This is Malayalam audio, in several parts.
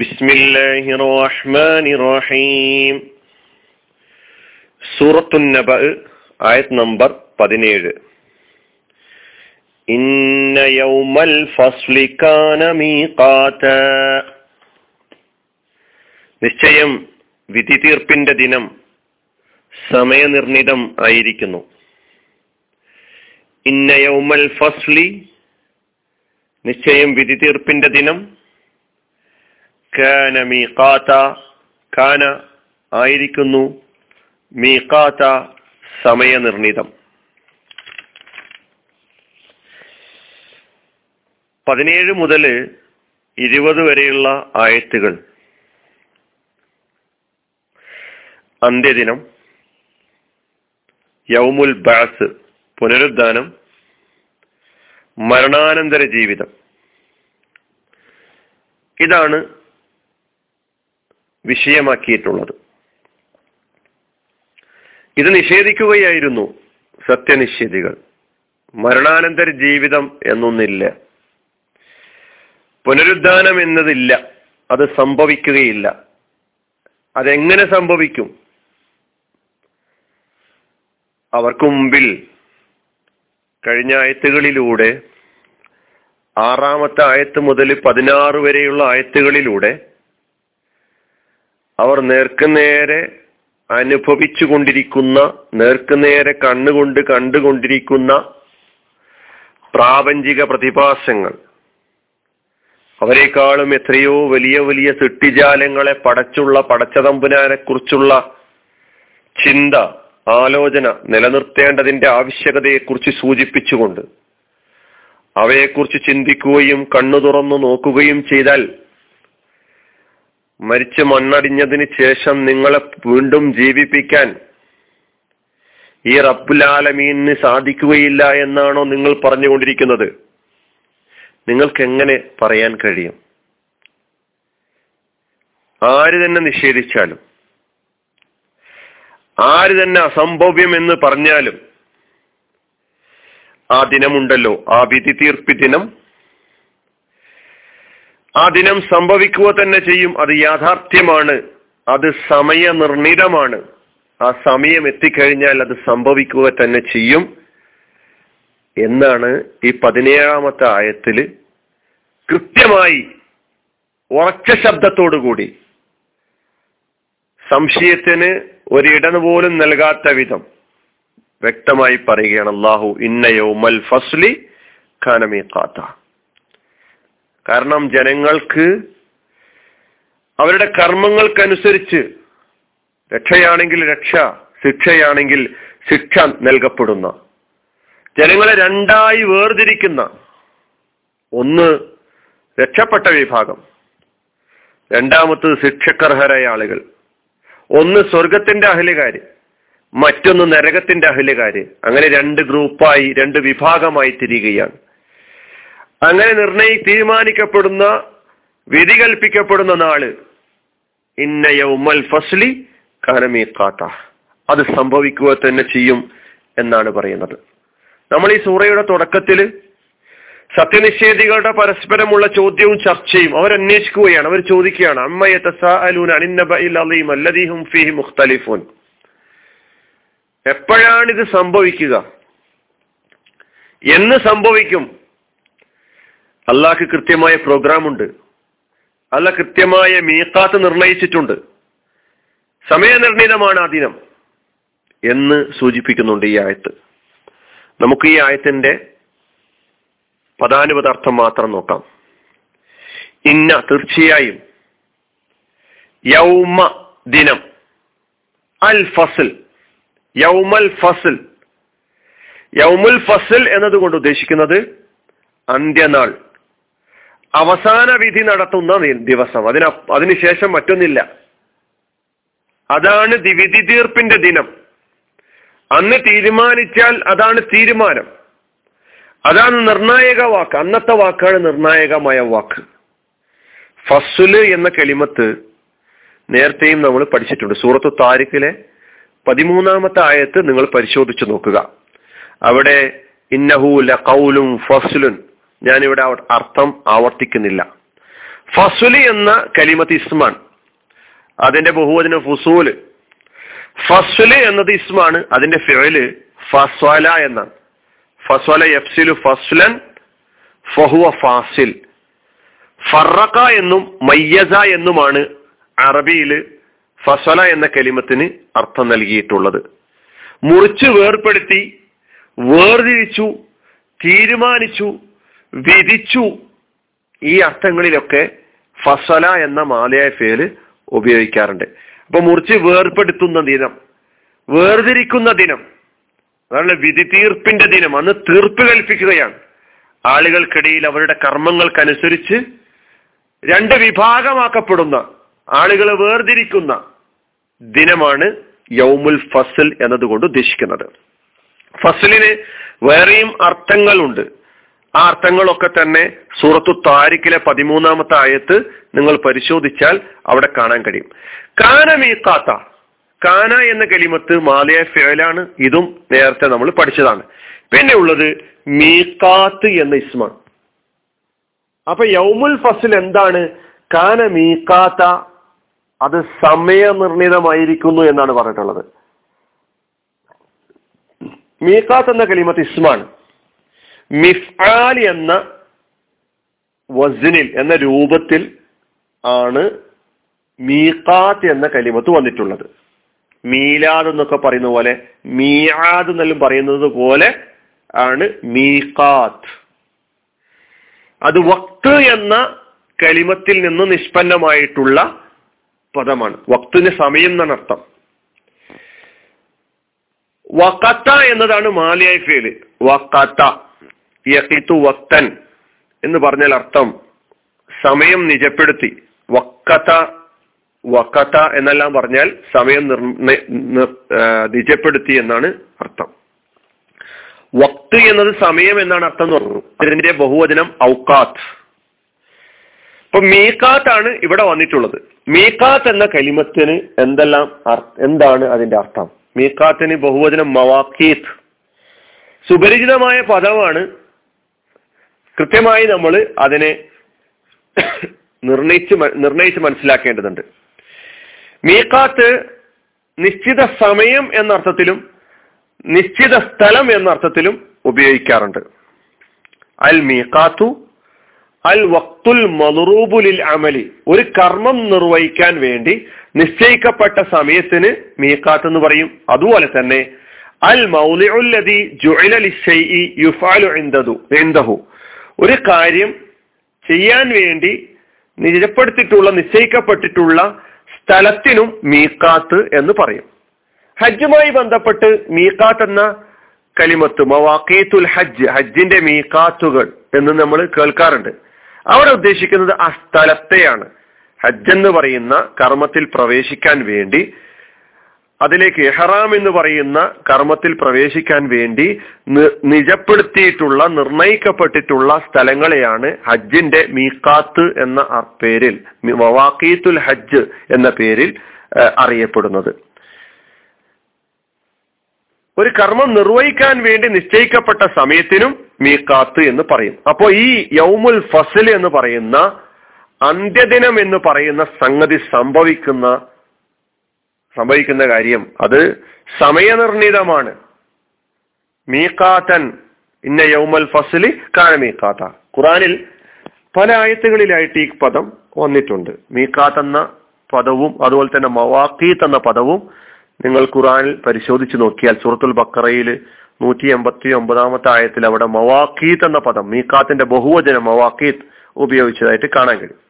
ബിസ്മില്ലാഹിർ റഹ്മാനിർ റഹീം. സൂറത്തുൻ നബഅ ആയത് നമ്പർ 17. ഇന്ന യൗമൽ ഫസ്ലി കാന മീഖാത. നിശ്ചയം വിധി തീർപ്പിന്റെ ദിനം സമയനിർണിതം ആയിരിക്കുന്നു. ഇന്ന യൗമൽ ഫസ്ലി, നിശ്ചയം വിധി തീർപ്പിന്റെ ദിനം, കാന മീഖാത, കാന ആയിരിക്കുന്നു, മീഖാത സമയനിർണിതം. 17 മുതൽ 20 വരെയുള്ള ആയത്തുകൾ അന്ത്യദിനം, യൗമുൽ ബഅസ് പുനരുദ്ധാനം, മരണാനന്തര ജീവിതം, ഇതാണ് വിഷയമാക്കിയിട്ടുള്ളത്. ഇത് നിഷേധിക്കുകയായിരുന്നു സത്യനിഷേധികൾ. മരണാനന്തര ജീവിതം എന്നൊന്നില്ല, പുനരുദ്ധാനം എന്നതില്ല, അത് സംഭവിക്കുകയില്ല. അതെങ്ങനെ സംഭവിക്കും? അവർക്ക് മുമ്പിൽ കഴിഞ്ഞ ആയത്തുകളിലൂടെ, 6-ാമത്തെ ആയത്ത് മുതൽ 16 വരെയുള്ള ആയത്തുകളിലൂടെ അവർ നേർക്കുനേരെ അനുഭവിച്ചു കൊണ്ടിരിക്കുന്ന, നേർക്കുനേരെ കണ്ണുകൊണ്ട് കണ്ടുകൊണ്ടിരിക്കുന്ന പ്രാപഞ്ചിക പ്രതിഭാസങ്ങൾ, അവരെക്കാളും എത്രയോ വലിയ വലിയ സൃഷ്ടിജാലങ്ങളെ പടച്ചതമ്പുരാനെ കുറിച്ചുള്ള ചിന്ത, ആലോചന നിലനിർത്തേണ്ടതിന്റെ ആവശ്യകതയെക്കുറിച്ച് സൂചിപ്പിച്ചുകൊണ്ട്, അവയെക്കുറിച്ച് ചിന്തിക്കുകയും കണ്ണു തുറന്നു നോക്കുകയും ചെയ്താൽ, മരിച്ച് മണ്ണടിഞ്ഞതിന് ശേഷം നിങ്ങളെ വീണ്ടും ജീവിപ്പിക്കാൻ ഈ റബ്ബുൽ ആലമീന് സാധിക്കുകയില്ല എന്നാണോ നിങ്ങൾ പറഞ്ഞുകൊണ്ടിരിക്കുന്നത്? നിങ്ങൾക്ക് എങ്ങനെ പറയാൻ കഴിയും? ആര് തന്നെ നിഷേധിച്ചാലും, ആര് തന്നെ അസംഭവ്യം എന്ന് പറഞ്ഞാലും, ആ ദിനമുണ്ടല്ലോ, ആ വിധി തീർപ്പി ദിനം, ആ ദിനം സംഭവിക്കുക തന്നെ ചെയ്യും. അത് യാഥാർത്ഥ്യമാണ്, അത് സമയനിർണിതമാണ്. ആ സമയം എത്തിക്കഴിഞ്ഞാൽ അത് സംഭവിക്കുക തന്നെ ചെയ്യും എന്നാണ് ഈ 17-ാമത്തെ ആയത്തിൽ കൃത്യമായി ഉറച്ച ശബ്ദത്തോടുകൂടി, സംശയത്തിന് ഒരിടം പോലും നൽകാത്ത വിധം വ്യക്തമായി പറയുകയാണ് അല്ലാഹു. ഇന്ന യൗമൽ ഫസ്ലി കാന മീഖാത. കാരണം ജനങ്ങൾക്ക് അവരുടെ കർമ്മങ്ങൾക്കനുസരിച്ച് രക്ഷയാണെങ്കിൽ രക്ഷ, ശിക്ഷയാണെങ്കിൽ ശിക്ഷ നൽകപ്പെടുന്ന, ജനങ്ങളെ രണ്ടായി വേർതിരിക്കുന്ന, ഒന്ന് രക്ഷപ്പെട്ട വിഭാഗം, രണ്ടാമത്തത് ശിക്ഷക്കർഹരായ ആളുകൾ. ഒന്ന് സ്വർഗത്തിന്റെ അഹലുകാര്, മറ്റൊന്ന് നരകത്തിന്റെ അഹലുകാര്. അങ്ങനെ രണ്ട് ഗ്രൂപ്പായി, രണ്ട് വിഭാഗമായി തിരിയുകയാണ്. അങ്ങനെ തീരുമാനിക്കപ്പെടുന്ന, വിധി കൽപ്പിക്കപ്പെടുന്ന നാള് ഇന്ന യൗമൽ ഫസ്ലി കാന മീഖാത, അത് സംഭവിക്കുക തന്നെ ചെയ്യും എന്നാണ് പറയുന്നത്. നമ്മൾ ഈ സൂറയുടെ തുടക്കത്തിൽ സത്യനിഷേധികളുടെ പരസ്പരമുള്ള ചോദ്യവും ചർച്ചയും അവരന്വേഷിക്കുകയാണ്. അവർ ചോദിക്കുകയാണ്, അമ്മ യതസാഅലൂന അനിൻ നബഇൽ അളീം അല്ലദീ ഹും ഫീഹി മുഖ്തലിഫൂൻ. എപ്പോഴാണിത് സംഭവിക്കുക? എന്ന് സംഭവിക്കും? അള്ളാഹ്ക്ക് കൃത്യമായ പ്രോഗ്രാമുണ്ട്. അള്ളാഹ് കൃത്യമായ മീഖാത്ത് നിർണയിച്ചിട്ടുണ്ട്. സമയനിർണീതമാണ് ആ ദിനം എന്ന് സൂചിപ്പിക്കുന്നുണ്ട് ഈ ആയത്ത്. നമുക്ക് ഈ ആയത്തിന്റെ പദാനുപദാർത്ഥം മാത്രം നോക്കാം. ഇന്ന തീർച്ചയായും, യൗമ ദിനം, അൽ ഫസ്ൽ യൗമൽ ഫസ്ൽ. യൗമുൽ ഫസ്ൽ എന്നതുകൊണ്ട് ഉദ്ദേശിക്കുന്നത് അന്ത്യനാൾ, അവസാന വിധി നടത്തുന്ന ദിവസം. അതിനുശേഷം മറ്റൊന്നില്ല. അതാണ് വിധി തീർപ്പിന്റെ ദിനം. അന്ന് തീരുമാനിച്ചാൽ അതാണ് തീരുമാനം, അതാണ് നിർണായക വാക്ക്. അന്നത്തെ വാക്കാണ് നിർണായകമായ വാക്ക്. ഫസ്ല് എന്ന കലിമത്ത് നേരത്തെയും നമ്മൾ പഠിച്ചിട്ടുണ്ട്. സൂറത്ത് താരിഖിലെ 13-ാമത്തെ ആയത്ത് നിങ്ങൾ പരിശോധിച്ചു നോക്കുക. അവിടെ ഇന്നഹു ലഖൗലും ഫസ്ലുൻ, ഞാനിവിടെ അർത്ഥം ആവർത്തിക്കുന്നില്ല. ഫസുലി എന്ന കലിമത്ത് ഇസ്മാണ്, അതിന്റെ ബഹുവചനം ഫുസൂല്. ഫസ്വല എന്നത് ഇസ്മാണ്, അതിന്റെ ഫിഅല് ഫസ്വല എന്നാണ്. ഫസ്വല യഫ്സിലു ഫസ്ലൻ ഫഹുവ ഫാസിൽ. ഫറഖ എന്നും മയ്യസ എന്നുമാണ് അറബിയിൽ ഫസ്വല എന്ന കലിമത്തിന് അർത്ഥം നൽകിയിട്ടുള്ളത്. മുറിച്ച് വേർപ്പെടുത്തി, വേർതിരിച്ചു, തീരുമാനിച്ചു, വിധിച്ചു, ഈ അർത്ഥങ്ങളിലൊക്കെ ഫസ്വല എന്ന മാലയായ ഫേല് ഉപയോഗിക്കാറുണ്ട്. അപ്പൊ മുറിച്ച് വേർപ്പെടുത്തുന്ന ദിനം, വേർതിരിക്കുന്ന ദിനം, അതാണ് വിധി തീർപ്പിന്റെ ദിനം. അന്ന് തീർപ്പ് കൽപ്പിക്കുകയാണ് ആളുകൾക്കിടയിൽ. അവരുടെ കർമ്മങ്ങൾക്കനുസരിച്ച് രണ്ട് വിഭാഗമാക്കപ്പെടുന്ന ആളുകളെ വേർതിരിക്കുന്ന ദിനമാണ് യൗമുൽ ഫസ്ൽ എന്നതുകൊണ്ട് ഉദ്ദേശിക്കുന്നത്. ഫസ്ലിന് വേറെയും അർത്ഥങ്ങളുണ്ട്. ആ അർത്ഥങ്ങളൊക്കെ തന്നെ സൂറത്തു താരിഖിലെ 13-ാമത്തെ ആയത്ത് നിങ്ങൾ പരിശോധിച്ചാൽ അവിടെ കാണാൻ കഴിയും. കാന മീഖാത്ത, കാന എന്ന കലിമത്ത് മാലയ ഫിഅലാണ്, ഇതും നേരത്തെ നമ്മൾ പഠിച്ചതാണ്. പിന്നെ ഉള്ളത് മീഖാത്ത് എന്ന ഇസ്മാണ്. അപ്പൊ യൗമുൽ ഫസ്ൽ എന്താണ്? കാന മീഖാത്ത, അത് സമയനിർണിതമായിരിക്കുന്നു എന്നാണ് പറഞ്ഞിട്ടുള്ളത്. മീഖാത്ത് എന്ന കലിമത്ത് ഇസ്മാണ്. മിഫ്ആൽ എന്ന വസ്നിൽ എന്ന രൂപത്തിൽ ആണ് മീഖാത്ത് എന്ന കലിമത്ത് വന്നിട്ടുള്ളത്. മീലാദ് എന്നൊക്കെ പറയുന്ന പോലെ, മീആദ് എന്നെല്ലാം പറയുന്നത് പോലെ ആണ് മീഖാത്ത്. അത് വഖ്ത് എന്ന കലിമത്തിൽ നിന്ന് നിഷ്പന്നമായിട്ടുള്ള പദമാണ്. വഖ്തിന് സമയം എന്നാണ് അർത്ഥം. വഖത്ത എന്നതാണ് മാലിയായ ഫേല്. വഖത്ത യഖിതു വക്തൻ എന്ന് പറഞ്ഞാൽ അർത്ഥം സമയം നിജപ്പെടുത്തി. വക്കത വക്കത എന്നെല്ലാം പറഞ്ഞാൽ സമയം നിജപ്പെടുത്തി എന്നാണ് അർത്ഥം. വക്ത് എന്നത് സമയം എന്നാണ് അർത്ഥം എന്ന് പറഞ്ഞു. ഇതിന്റെ ബഹുവചനം ഔക്കാത്ത്. ഇപ്പൊ മീഖാത്താണ് ഇവിടെ വന്നിട്ടുള്ളത്. മീഖാത്ത് എന്ന കലിമത്തിന് എന്താണ് അതിന്റെ അർത്ഥം? മീഖാത്തിന് ബഹുവചനം മവാഖീത്ത്, സുപരിചിതമായ പദമാണ്. കൃത്യമായി നമ്മൾ അതിനെ നിർണയിച്ച് മനസ്സിലാക്കേണ്ടതുണ്ട്. മീഖാത്ത് നിശ്ചിത സമയം എന്നർത്ഥത്തിലും നിശ്ചിത സ്ഥലം എന്നർത്ഥത്തിലും ഉപയോഗിക്കാറുണ്ട്. അൽ മീഖാത്തു അൽ വഖ്തുൽ മദ്റൂബു ലിൽ അമലി, ഒരു കർമ്മം നിർവഹിക്കാൻ വേണ്ടി നിശ്ചയിക്കപ്പെട്ട സമയത്തിന് മീഖാത്ത് എന്ന് പറയും. അതുപോലെ തന്നെ അൽ മൗളിഉൽ ലദി ജുഇല ലിശ്ശൈഇ യുഫഅലു ഇൻദഹു, ഒരു കാര്യം ചെയ്യാൻ വേണ്ടി നിശ്ചയിക്കപ്പെട്ടിട്ടുള്ള സ്ഥലത്തിനും മീഖാത്ത് എന്ന് പറയും. ഹജ്ജുമായി ബന്ധപ്പെട്ട് മീഖാത്ത് എന്ന കലിമത്ത് മവാഖീത്തുൽ ഹജ്ജ്, ഹജ്ജിന്റെ മീഖാത്തുകൾ എന്ന് നമ്മൾ കേൾക്കാറുണ്ട്. അവിടെ ഉദ്ദേശിക്കുന്നത് ആ സ്ഥലത്തെയാണ്. ഹജ്ജ് എന്ന് പറയുന്ന കർമ്മത്തിൽ പ്രവേശിക്കാൻ വേണ്ടി, അതിലേക്ക് ഇഹ്റാം എന്ന് പറയുന്ന കർമ്മത്തിൽ പ്രവേശിക്കാൻ വേണ്ടി നിജപ്പെടുത്തിയിട്ടുള്ള, നിർണയിക്കപ്പെട്ടിട്ടുള്ള സ്ഥലങ്ങളെയാണ് ഹജ്ജിന്റെ മീഖാത്ത് എന്ന പേരിൽ, മവാഖീത്തുൽ ഹജ്ജ് എന്ന പേരിൽ അറിയപ്പെടുന്നത്. ഒരു കർമ്മം നിർവഹിക്കാൻ വേണ്ടി നിശ്ചയിക്കപ്പെട്ട സമയത്തിനും മീഖാത്ത് എന്ന് പറയും. അപ്പോൾ ഈ യൗമുൽ ഫസ്ൽ എന്ന് പറയുന്ന അന്ത്യദിനം എന്ന് പറയുന്ന സംഗതി സംഭവിക്കുന്ന കാര്യം, അത് സമയനിർണീതമാണ്. മീഖാത്തൻ ഇന്ന യൗമൽ ഫസ്ലി കാന മീഖാത്ത. ഖുറാനിൽ പല ആയത്തുകളിലായിട്ട് ഈ പദം വന്നിട്ടുണ്ട്. മീഖാത്ത് എന്ന പദവും അതുപോലെ തന്നെ മവാഖീത്ത് എന്ന പദവും നിങ്ങൾ ഖുറാനിൽ പരിശോധിച്ച് നോക്കിയാൽ സൂറത്തുൽ ബക്കറയിൽ 189-ാമത്തെ ആയത്തിൽ അവിടെ മവാഖീത്ത് എന്ന പദം, മീഖാത്തിന്റെ ബഹുവചനം മവാഖീത്ത് ഉപയോഗിച്ചതായിട്ട് കാണാൻ കഴിയും.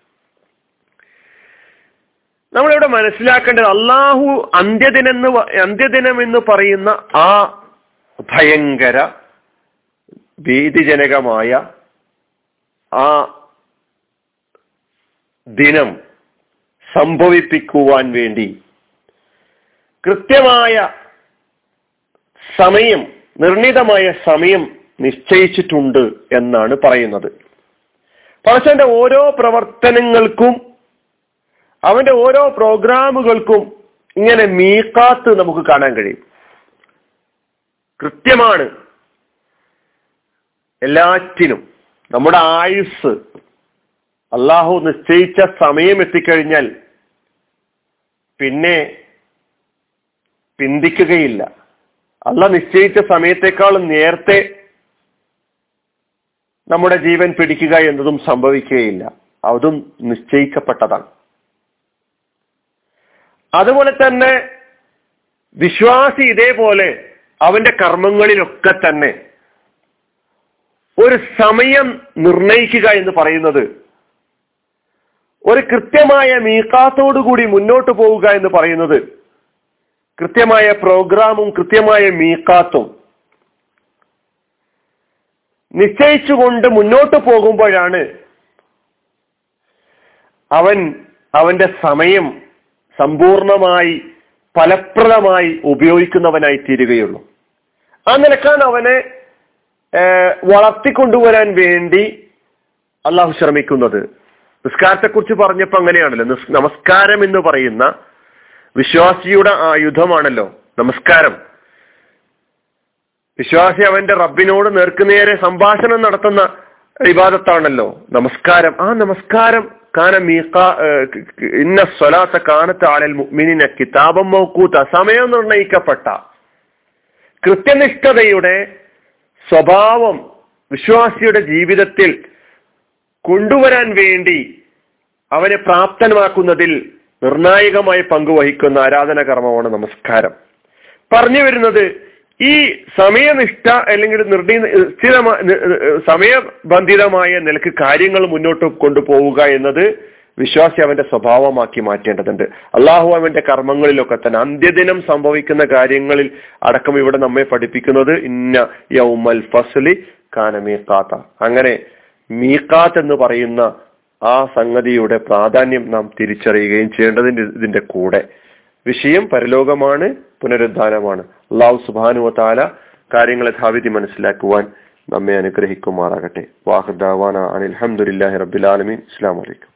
നമ്മളിവിടെ മനസ്സിലാക്കേണ്ടത് അള്ളാഹു അന്ത്യദിനമെന്ന് പറയുന്ന ആ ഭയങ്കര ഭീതിജനകമായ ആ ദിനം സംഭവിപ്പിക്കുവാൻ വേണ്ടി കൃത്യമായ സമയം, നിർണീതമായ സമയം നിശ്ചയിച്ചിട്ടുണ്ട് എന്നാണ് പറയുന്നത്. പടച്ചവന്റെ ഓരോ പ്രവർത്തനങ്ങൾക്കും, അവന്റെ ഓരോ പ്രോഗ്രാമുകൾക്കും ഇങ്ങനെ മീഖാത്ത് നമുക്ക് കാണാൻ കഴിയും. കൃത്യമാണ് എല്ലാറ്റിനും. നമ്മുടെ ആയുസ്, അള്ളാഹു നിശ്ചയിച്ച സമയം എത്തിക്കഴിഞ്ഞാൽ പിന്നെ പിന്തിക്കുകയില്ല. അള്ളാഹ് നിശ്ചയിച്ച സമയത്തേക്കാൾ നേരത്തെ നമ്മുടെ ജീവൻ പിടിക്കുക എന്നതും സംഭവിക്കുകയില്ല. അതും നിശ്ചയിക്കപ്പെട്ടതാണ്. അതുപോലെ തന്നെ വിശ്വാസി ഇതേപോലെ അവന്റെ കർമ്മങ്ങളിലൊക്കെ തന്നെ ഒരു സമയം നിർണയിക്കുക എന്ന് പറയുന്നത് ഒരു കൃത്യമായ മീഖാത്തോടുകൂടി മുന്നോട്ട് പോവുക എന്ന് പറയുന്നത് കൃത്യമായ പ്രോഗ്രാമും കൃത്യമായ മീഖാത്തും നിശ്ചയിച്ചുകൊണ്ട് മുന്നോട്ട് പോകുമ്പോഴാണ് അവൻ അവന്റെ സമയം സമ്പൂർണമായി ഫലപ്രദമായി ഉപയോഗിക്കുന്നവനായി തീരുകയുള്ളൂ. ആ നിലക്കാണ് അവനെ വളർത്തിക്കൊണ്ടുവരാൻ വേണ്ടി അള്ളാഹു ശ്രമിക്കുന്നത്. നിസ്കാരത്തെക്കുറിച്ച് പറഞ്ഞപ്പോൾ അങ്ങനെയാണല്ലോ. നമസ്കാരം എന്ന് പറയുന്ന വിശ്വാസിയുടെ ആയുധമാണല്ലോ നമസ്കാരം. വിശ്വാസി അവന്റെ റബ്ബിനോട് നേർക്കുനേരെ സംഭാഷണം നടത്തുന്ന ഇബാദത്താണല്ലോ നമസ്കാരം. ആ നമസ്കാരം ഇന്ന സ്വലാത്ത കാനത്ത് അലൽ മുഅ്മിനീന കിതാബൻ മൗഖൂത, സമയം നിർണയിക്കപ്പെട്ട കൃത്യനിഷ്ഠതയുടെ സ്വഭാവം വിശ്വാസിയുടെ ജീവിതത്തിൽ കൊണ്ടുവരാൻ വേണ്ടി അവനെ പ്രാപ്തനാക്കുന്നതിൽ നിർണായകമായി പങ്കുവഹിക്കുന്ന ആരാധന കർമ്മമാണ് നമസ്കാരം. പറഞ്ഞു വരുന്നത് ഈ സമയനിഷ്ഠ അല്ലെങ്കിൽ സമയബന്ധിതമായ നിലക്ക് കാര്യങ്ങൾ മുന്നോട്ട് കൊണ്ടുപോവുക എന്നത് വിശ്വാസി അവന്റെ സ്വഭാവമാക്കി മാറ്റേണ്ടതുണ്ട്. അള്ളാഹു അവന്റെ കർമ്മങ്ങളിലൊക്കെ തന്നെ അന്ത്യദിനം സംഭവിക്കുന്ന കാര്യങ്ങളിൽ അടക്കം ഇവിടെ നമ്മെ പഠിപ്പിക്കുന്നത് ഇന്ന യൗമൽ ഫസ്ലി കാന മീഖാത. അങ്ങനെ മീഖാത്ത് എന്ന് പറയുന്ന ആ സംഗതിയുടെ പ്രാധാന്യം നാം തിരിച്ചറിയുകയും ചെയ്യേണ്ടതിന്റെ ഇതിന്റെ കൂടെ വിഷയം പരലോകമാണ്, പുനരുദ്ധാനമാണ്. അള്ളാഹു സുബ്ഹാനഹു വ തആല കാര്യങ്ങളെ യഥാവിധി മനസ്സിലാക്കുവാൻ നമ്മെ അനുഗ്രഹിക്കുമാറാകട്ടെ. വാഹുദാവാന അനിൽ ഹംദുലില്ലാഹി റബ്ബിൽ ആലമീൻ. അസ്സലാമു അലൈക്കും.